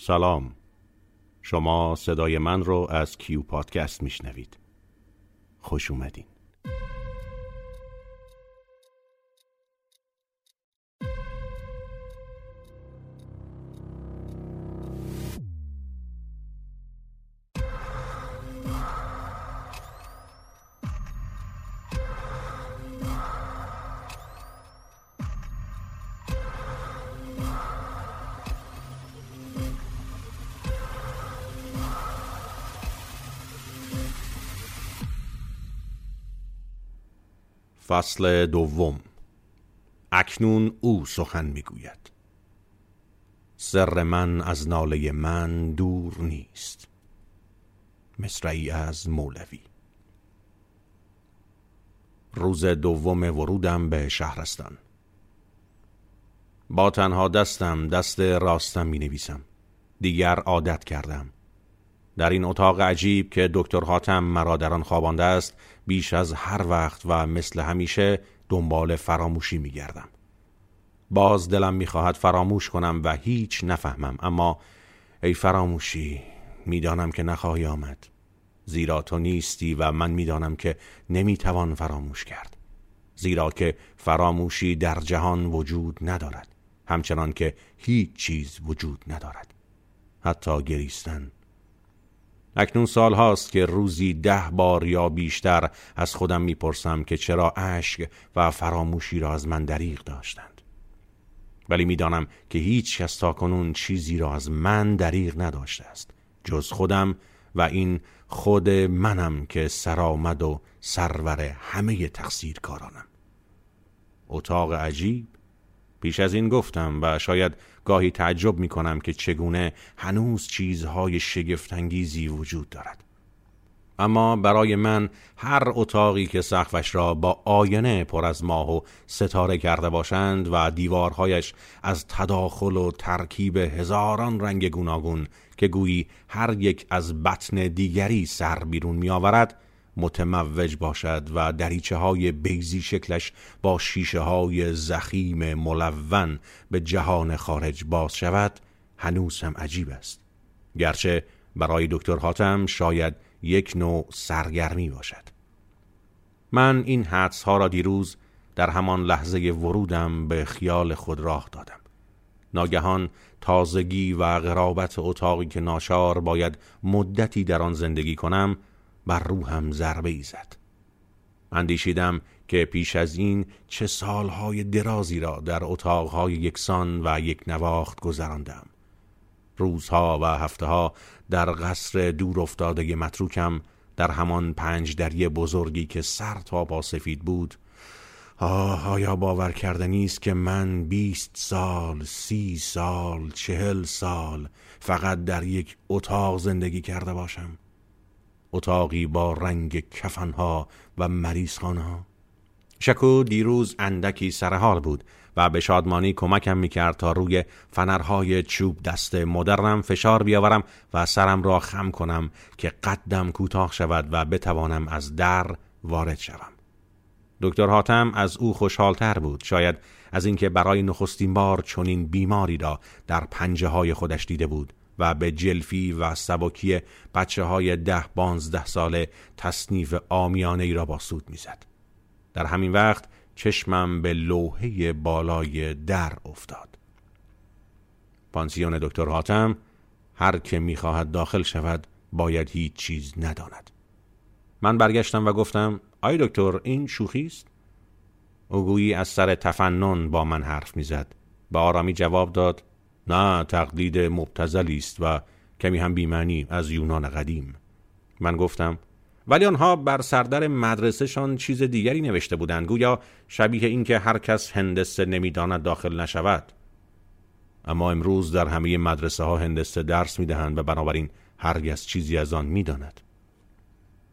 سلام، شما صدای من رو از کیو پادکست میشنوید. خوش اومدین. فصل دوم. اکنون او سخن میگوید. سر من از ناله من دور نیست. مصرعی از مولوی. روز دوم ورودم به شهرستان. با تنها دستم دست راستم می نویسم. دیگر عادت کردم. در این اتاق عجیب که دکتر حاتم مرادران خوابانده است، بیش از هر وقت و مثل همیشه دنبال فراموشی می گردم. باز دلم می خواهد فراموش کنم و هیچ نفهمم، اما ای فراموشی، می دانم که نخواهی آمد، زیرا تو نیستی و من می دانم که نمی توان فراموش کرد، زیرا که فراموشی در جهان وجود ندارد، همچنان که هیچ چیز وجود ندارد، حتی گریستن. اکنون سال هاست که روزی 10 بار یا بیشتر از خودم میپرسم که چرا عشق و فراموشی را از من دریغ داشتند. ولی میدانم که هیچ کس تاکنون چیزی را از من دریغ نداشته است، جز خودم، و این خود منم که سرآمد و سرور همه تقصیرکارانم. اتاق عجیب. پیش از این گفتم و شاید گاهی تعجب می کنم که چگونه هنوز چیزهای شگفت‌انگیزی وجود دارد. اما برای من هر اتاقی که سقفش را با آینه پر از ماه و ستاره کرده باشند و دیوارهایش از تداخل و ترکیب هزاران رنگ گوناگون که گویی هر یک از بطن دیگری سر بیرون می آورد، متموج باشد و دریچه های بیضی شکلش با شیشه های ضخیم ملون به جهان خارج باز شود، هنوز هم عجیب است. گرچه برای دکتر حاتم شاید یک نوع سرگرمی باشد. من این حدس ها را دیروز در همان لحظه ورودم به خیال خود راه دادم. ناگهان تازگی و غرابت اتاقی که ناچار باید مدتی در آن زندگی کنم بر روحم ضربه ای زد. اندیشیدم که پیش از این چه سالهای درازی را در اتاقهای یکسان و یک نواخت گذراندم. روزها و هفته‌ها در قصر دور افتاده متروکم، در همان 5 دری بزرگی که سر تا پا سفید بود. آه، آیا باور کردنی است که من 20 سال، 30 سال، 40 سال فقط در یک اتاق زندگی کرده باشم؟ اتاقی با رنگ کفنها و مریضخانه‌ها. شکو دیروز اندکی سرحال بود و به شادمانی کمکم میکرد تا روی فنرهای چوب دست مدرنم فشار بیاورم و سرم را خم کنم که قدم کوتاه شود و بتوانم از در وارد شوم. دکتر حاتم از او خوشحالتر بود، شاید از اینکه برای نخستین بار چنین بیماری را در پنجه های خودش دیده بود و به جلفی و سبکی بچه های 10-12 ساله تصنیف عامیانه ای را با سود می زد. در همین وقت چشمم به لوحه بالای در افتاد. پانسیون دکتر حاتم، هر که می خواهد داخل شود باید هیچ چیز نداند. من برگشتم و گفتم آی دکتر، این شوخی است؟ او گویی از سر تفنن با من حرف می زد. با آرامی جواب داد نه، تقلید مبتذلی است و کمی هم بی‌معنی، از یونان قدیم. من گفتم ولی آنها بر سردر مدرسهشان چیز دیگری نوشته بودند، گویا شبیه این که هر کس هندسه نمی‌داند داخل نشود. اما امروز در همه مدرسه ها هندسه درس می‌دهند و بنابراین هرگز چیزی از آن می‌داند.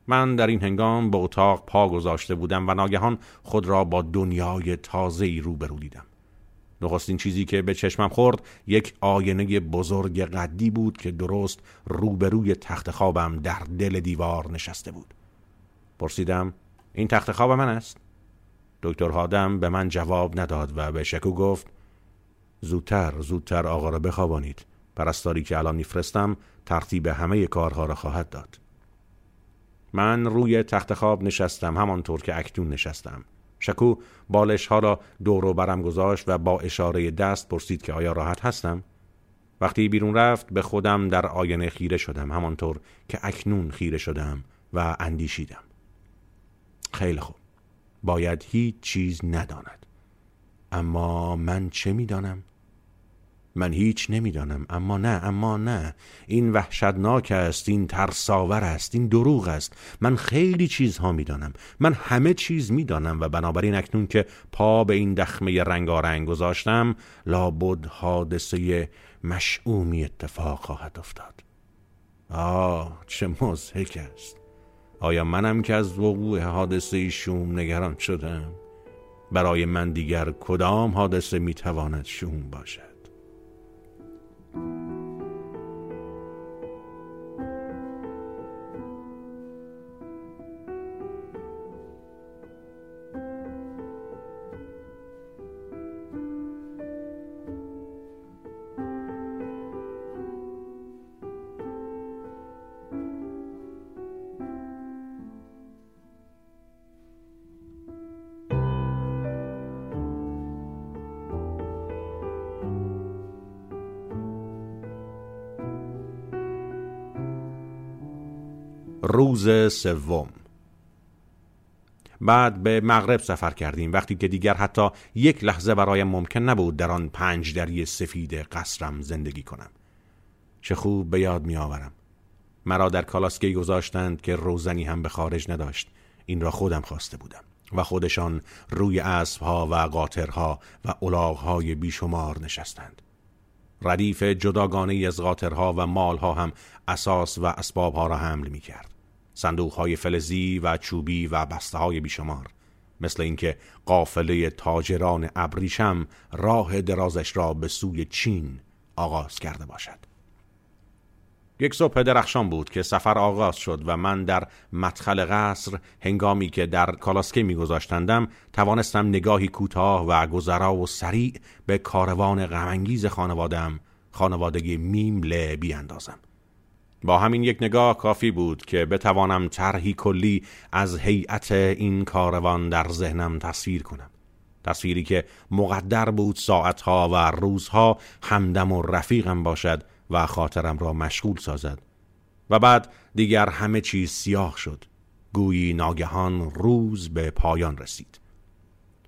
من در این هنگام به اتاق پا گذاشته بودم و ناگهان خود را با دنیای تازه‌ای روبرو دیدم. نخستین چیزی که به چشمم خورد یک آینه بزرگ قدی بود که درست روبروی تخت خوابم در دل دیوار نشسته بود. پرسیدم این تخت خواب من است؟ دکتر حاتم به من جواب نداد و به شکو گفت زودتر آقا را بخوابانید، پرستاری که الان میفرستم ترتیب همه کارها را خواهد داد. من روی تخت خواب نشستم، همانطور که اکنون نشستم. شکو بالش ها را دور و برم گذاشت و با اشاره دست پرسید که آیا راحت هستم؟ وقتی بیرون رفت به خودم در آینه خیره شدم، همانطور که اکنون خیره شدم و اندیشیدم. خیلی خوب، باید هیچ چیز نداند. اما من چه میدانم؟ من هیچ نمیدانم. اما نه، این وحشتناک است، این ترساور است، این دروغ است. من خیلی چیزها میدانم، من همه چیز میدانم و بنابراین اکنون که پا به این دخمه رنگارنگ گذاشتم، لابد حادثه مشعومی اتفاق خواهد افتاد. آه، چه مضحک است! آیا منم که از وقوع حادثه شوم نگران شدم؟ برای من دیگر کدام حادثه میتواند شوم باشد؟ روز سوم. بعد به مغرب سفر کردیم، وقتی که دیگر حتی یک لحظه برایم ممکن نبود در آن 5 دری سفید قصرم زندگی کنم. چه خوب به یاد می آورم مرا در کالاسکه گذاشتند که روزنی هم به خارج نداشت. این را خودم خواسته بودم و خودشان روی اسبها و قاطرها و الاغهای بیشمار نشستند. ردیف جداگانه از قاطرها و مالها هم اساس و اسبابها را حمل می کرد. صندوقهای فلزی و چوبی و بسته‌های بیشمار، مثل اینکه قافله تاجران ابریشم راه درازش را به سوی چین آغاز کرده باشد. یک صبح درخشان بود که سفر آغاز شد و من در مدخل قصر، هنگامی که در کالاسکه می‌گذاشتندم، توانستم نگاهی کوتاه و گذرا و سریع به کاروان غم‌انگیز خانواده میمله بیاندازم. با همین یک نگاه کافی بود که بتوانم طرحی کلی از هیئت این کاروان در ذهنم تصویر کنم، تصویری که مقدر بود ساعتها و روزها همدم و رفیقم باشد و خاطرم را مشغول سازد. و بعد دیگر همه چیز سیاه شد، گویی ناگهان روز به پایان رسید.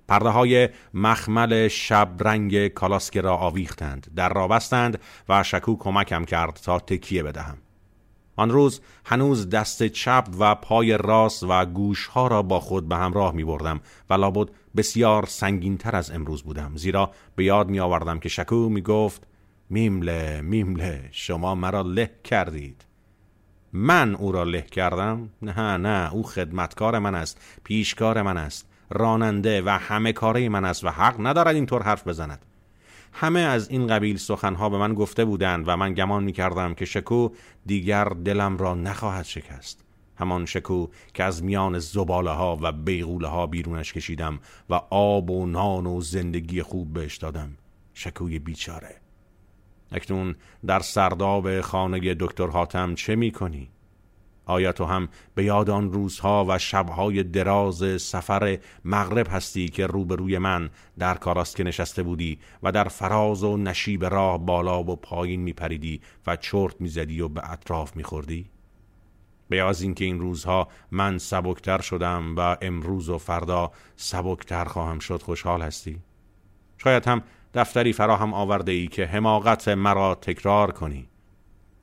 پرده های مخمل شب رنگ کالاسکه را آویختند، در را بستند و شکو کمکم کرد تا تکیه بدهم. آن روز هنوز دست چپ و پای راست و گوشها را با خود به همراه می بردم و لابد بسیار سنگین تر از امروز بودم، زیرا به یاد می آوردم که شکو می گفت میمله شما مرا له کردید. من او را له کردم؟ نه، او خدمتکار من است، پیشکار من است، راننده و همه کاره من است و حق ندارد اینطور حرف بزند. همه از این قبیل سخنها به من گفته بودند و من گمان می کردم که شکو دیگر دلم را نخواهد شکست. همان شکو که از میان زباله ها و بیغوله ها بیرونش کشیدم و آب و نان و زندگی خوب بهش دادم. شکوی بیچاره. اکنون در سرداب خانه دکتر حاتم چه می کنی؟ آیا تو هم به یاد آن روزها و شبهای دراز سفر مغرب هستی که روبروی من در کالاسکه نشسته بودی و در فراز و نشیب راه بالا و پایین می پریدی و چرت می زدی و به اطراف می خوردی؟ بیاز این که این روزها من سبکتر شدم و امروز و فردا سبکتر خواهم شد خوشحال هستی؟ شاید هم دفتری فراهم آورده ای که حماقت مرا تکرار کنی،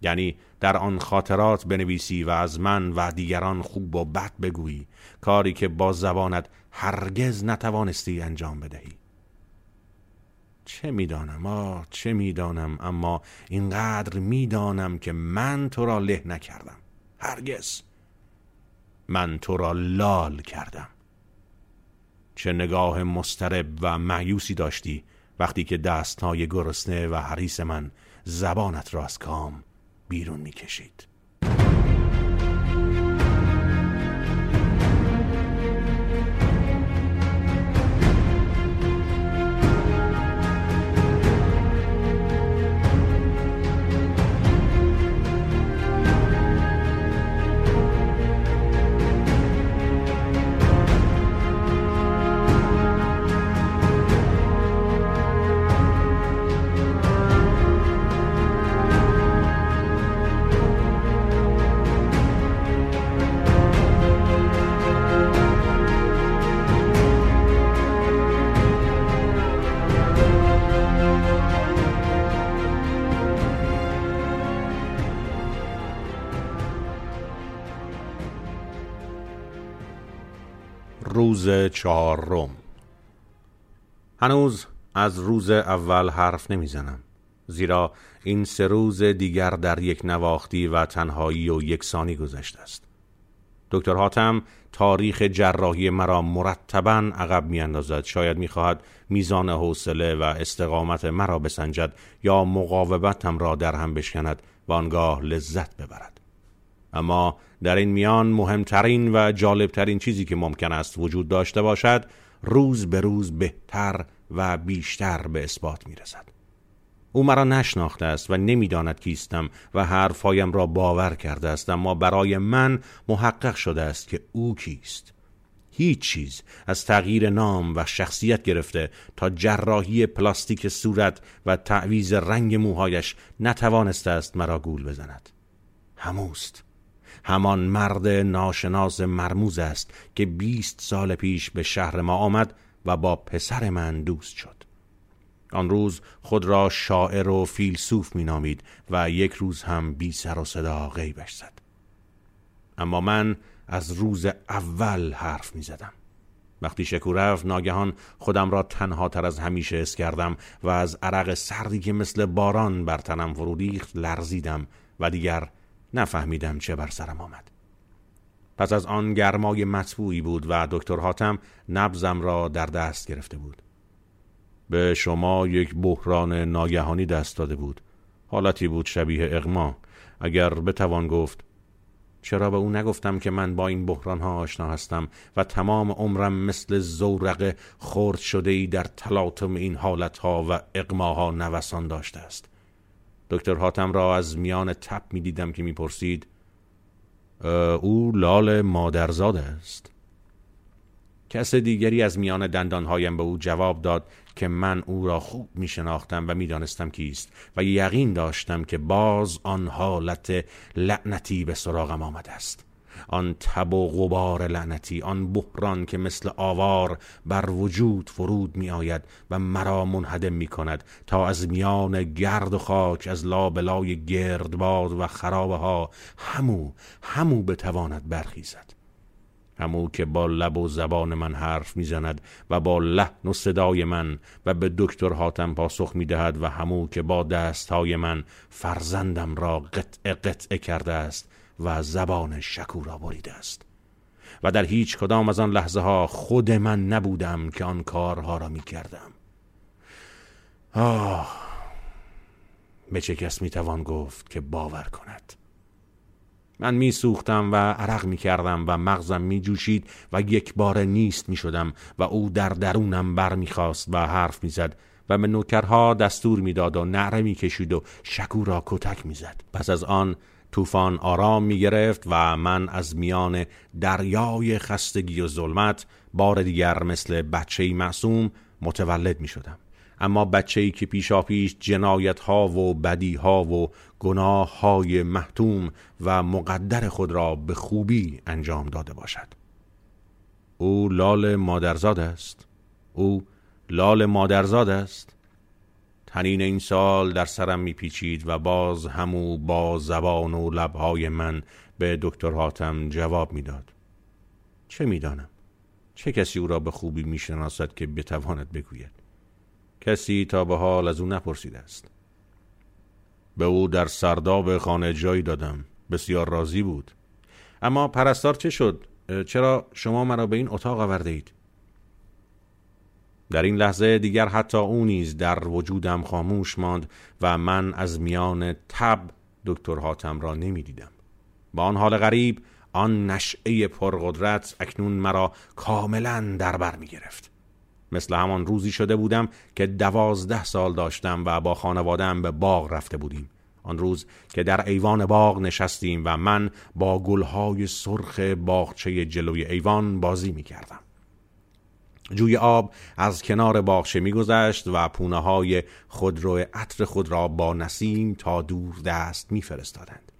یعنی در آن خاطرات بنویسی و از من و دیگران خوب و بد بگویی، کاری که با زبانت هرگز نتوانستی انجام بدهی. چه میدانم، اما اینقدر میدانم که من تو را له نکردم، هرگز. من تو را لال کردم. چه نگاه مضطرب و مایوسی داشتی وقتی که دستهای گرسنه و حریص من زبانت را از کام بیرون می‌کشید. روز چهارم. هنوز از روز اول حرف نمیزنم، زیرا این 3 روز دیگر در یک نواختی و تنهایی و یکسانی گذشته است. دکتر حاتم تاریخ جراحی مرا مرتباً عقب میاندازد. شاید میخواهد میزان حوصله و استقامت مرا بسنجد یا مقاومتم را در هم بشکند و آنگاه لذت ببرد. اما در این میان مهمترین و جالبترین چیزی که ممکن است وجود داشته باشد، روز به روز بهتر و بیشتر به اثبات میرسد. او مرا نشناخته است و نمیداند کیستم و حرفایم را باور کرده است، اما برای من محقق شده است که او کیست. هیچ چیز، از تغییر نام و شخصیت گرفته تا جراحی پلاستیک صورت و تعویض رنگ موهایش، نتوانسته است مرا گول بزند. هموست، همان مرد ناشناس مرموز است که 20 سال پیش به شهر ما آمد و با پسر من دوست شد. آن روز خود را شاعر و فیلسوف می نامید و یک روز هم بی سر و صدا غیبش زد. اما من از روز اول حرف می زدم. وقتی شکو رفت، ناگهان خودم را تنها تر از همیشه حس کردم و از عرق سردی که مثل باران بر تنم فرو ریخت لرزیدم و دیگر نفهمیدم چه بر سرم آمد. پس از آن گرمای مطبوعی بود و دکتر حاتم نبضم را در دست گرفته بود. به شما یک بحران ناگهانی دست داده بود. حالتی بود شبیه اغما. اگر بتوان گفت. چرا به او نگفتم که من با این بحران ها آشنا هستم و تمام عمرم مثل زورق خرد شده‌ای در تلاطم این حالت ها و اغماها نوسان داشته است. دکتر حاتم را از میان تپ می دیدم که می پرسید: او لال مادرزاده است؟ کس دیگری از میان دندانهایم به او جواب داد که من او را خوب می شناختم و می دانستم کیست و یقین داشتم که باز آن حالت لعنتی به سراغم آمده است. آن تب و غبار لعنتی، آن بحران که مثل آوار بر وجود فرود می آید و مرا منهدم می کند تا از میان گرد و خاک، از لابلای گردباد و خرابه ها همو بتواند برخیزد. همو که با لب و زبان من حرف میزند و با لحن و صدای من و به دکتر حاتم پاسخ میدهد و همو که با دستهای من فرزندم را قطع قطع کرده است و زبان شکو را بریده است. و در هیچ کدام از آن لحظه ها خود من نبودم که آن کارها را میکردم. به چه کس میتوان گفت که باور کند؟ من می سوختم و عرق می کردم و مغزم می جوشید و یک باره نیست می شدم و او در درونم بر می خواست و حرف می زد و به نوکرها دستور می داد و نعره می کشید و شکو را کتک می زد. پس از آن طوفان آرام می گرفت و من از میان دریای خستگی و ظلمت بار دیگر مثل بچه‌ای معصوم متولد می شدم. اما بچه‌ای که پیشاپیش جنایت‌ها و بدی‌ها و گناه‌های محتوم و مقدر خود را به خوبی انجام داده باشد. او لال مادرزاد است. او لال مادرزاد است. تنین این سال در سرم میپیچید و باز همو با زبان و لب‌های من به دکتر حاتم جواب میداد. چه میدانم؟ چه کسی او را به خوبی میشناسد که بتواند بگوید؟ کسی تا به حال از او نپرسیده است. به او در سرداب خانه جایی دادم. بسیار راضی بود. اما پرستار چه شد؟ چرا شما مرا به این اتاق آورده اید؟ در این لحظه دیگر حتی او نیز در وجودم خاموش ماند و من از میان تب دکتر حاتم را نمی دیدم. با آن حال غریب، آن نشعه پرقدرت اکنون مرا کاملا دربر می گرفت. مثل همان روزی شده بودم که 12 سال داشتم و با خانواده‌ام به باغ رفته بودیم. آن روز که در ایوان باغ نشستیم و من با گلهای سرخ باغچه جلوی ایوان بازی می‌کردم. جوی آب از کنار باغچه می‌گذشت و پونه‌های خودرو عطر خود را با نسیم تا دور دست می‌فرستادند.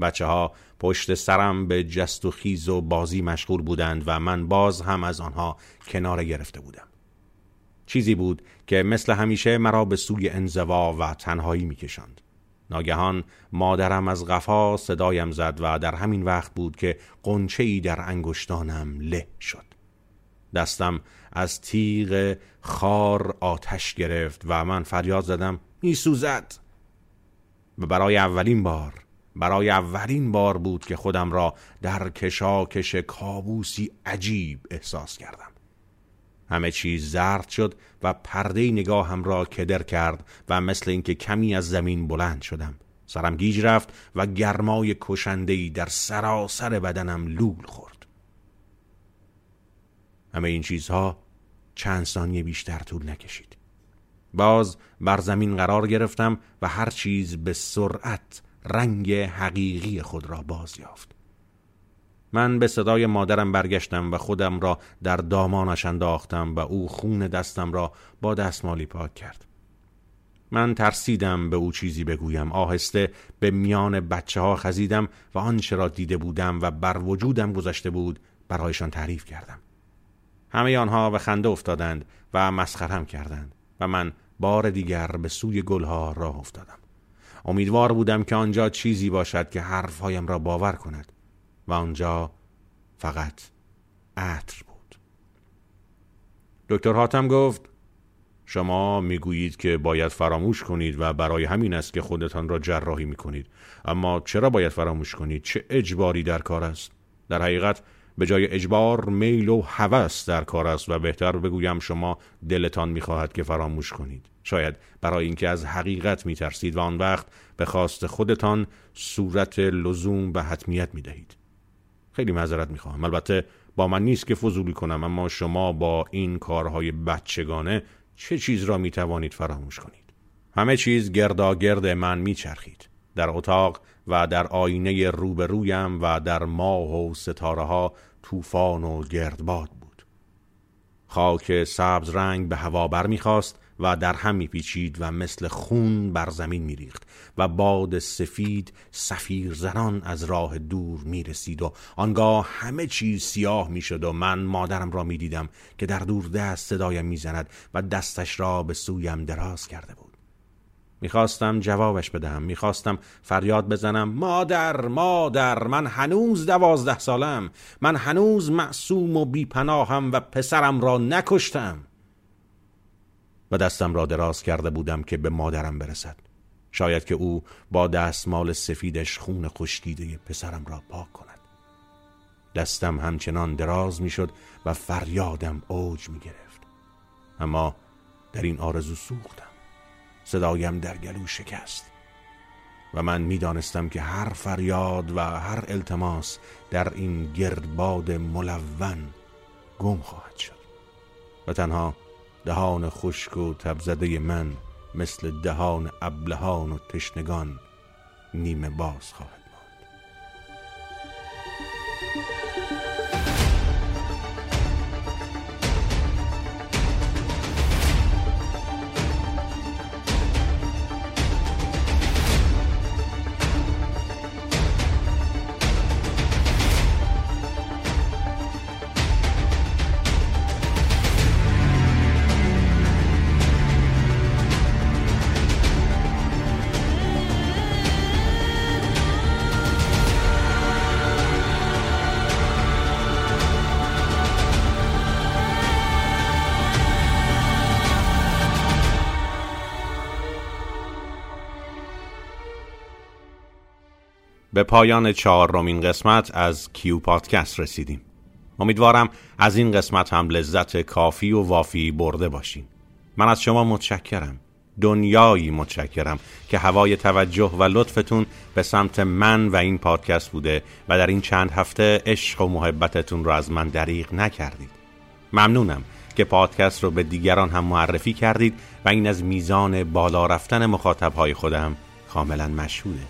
بچه‌ها پشت سرم به جست و خیز و بازی مشغول بودند و من باز هم از آنها کناره گرفته بودم. چیزی بود که مثل همیشه مرا به سوی انزوا و تنهایی می‌کشاند. ناگهان مادرم از قفا صدایم زد و در همین وقت بود که قنچه‌ای در انگشتانم له شد. دستم از تیغ خار آتش گرفت و من فریاد زدم میسوزد. و برای اولین بار بود که خودم را در کشاکش کابوسی عجیب احساس کردم. همه چیز زرد شد و پرده نگاهم را کدر کرد و مثل اینکه کمی از زمین بلند شدم. سرم گیج رفت و گرمای کشنده‌ای در سراسر بدنم لول خورد. همه این چیزها چند ثانیه بیشتر طول نکشید. باز بر زمین قرار گرفتم و هر چیز به سرعت رنگ حقیقی خود را باز یافت. من به صدای مادرم برگشتم و خودم را در دامانش انداختم و او خون دستم را با دستمالی پاک کرد. من ترسیدم به او چیزی بگویم. آهسته به میان بچه ها خزیدم و آنچه را دیده بودم و بر وجودم گذشته بود برایشان تعریف کردم. همه آنها به خنده افتادند و مسخره‌ام کردند و من بار دیگر به سوی گلها راه افتادم. امیدوار بودم که آنجا چیزی باشد که حرفهایم را باور کند و آنجا فقط عطر بود. دکتر حاتم گفت شما میگویید که باید فراموش کنید و برای همین است که خودتان را جراحی میکنید. اما چرا باید فراموش کنید؟ چه اجباری در کار است؟ در حقیقت به جای اجبار میل و هوس در کار است و بهتر بگویم شما دلتان میخواهد که فراموش کنید. شاید برای اینکه از حقیقت میترسید و آن وقت به خواست خودتان صورت لزوم به حتمیت میدهید. خیلی معذرت میخواهم. البته با من نیست که فضولی کنم، اما شما با این کارهای بچگانه چه چیز را میتوانید فراموش کنید؟ همه چیز گرداگرد من میچرخید. در اتاق و در آینه روبرویم و در ماه و ستاره ها طوفان و گردباد بود. خاک سبز رنگ به هوا برمیخواست و در هم میپیچید و مثل خون بر زمین میریخت و باد سفید سفیر زنان از راه دور میرسید و آنگاه همه چیز سیاه میشد و من مادرم را میدیدم که در دور دست صدایم میزند و دستش را به سویم دراز کرده بود. میخواستم جوابش بدهم، میخواستم فریاد بزنم مادر، من هنوز 12 سالم، من هنوز معصوم و بیپناهم و پسرم را نکشتم. و دستم را دراز کرده بودم که به مادرم برسد، شاید که او با دستمال سفیدش خون خشکیده پسرم را پاک کند. دستم همچنان دراز میشد و فریادم اوج میگرفت، اما در این آرزو سوختم. صدایم در گلو شکست و من میدانستم که هر فریاد و هر التماس در این گردباد ملون گم خواهد شد و تنها دهان خشک و تبزده من مثل دهان ابلهان و تشنگان نیمه باز خواهد ماند. به پایان 4مین قسمت از کیو پادکست رسیدیم. امیدوارم از این قسمت هم لذت کافی و وافی برده باشین. من از شما متشکرم، دنیایی متشکرم که هوای توجه و لطفتون به سمت من و این پادکست بوده و در این چند هفته عشق و محبتتون رو از من دریغ نکردید. ممنونم که پادکست رو به دیگران هم معرفی کردید و این از میزان بالا رفتن مخاطبهای خودم کاملا مشهوده.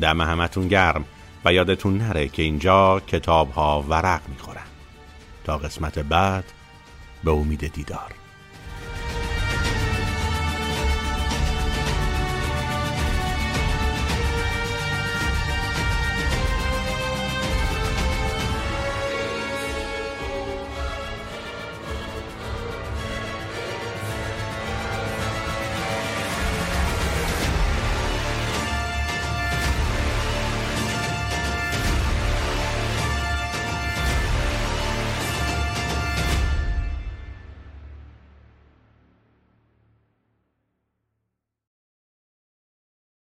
دم همتون گرم و یادتون نره که اینجا کتاب‌ها ورق می‌خورن. تا قسمت بعد، به امید دیدار.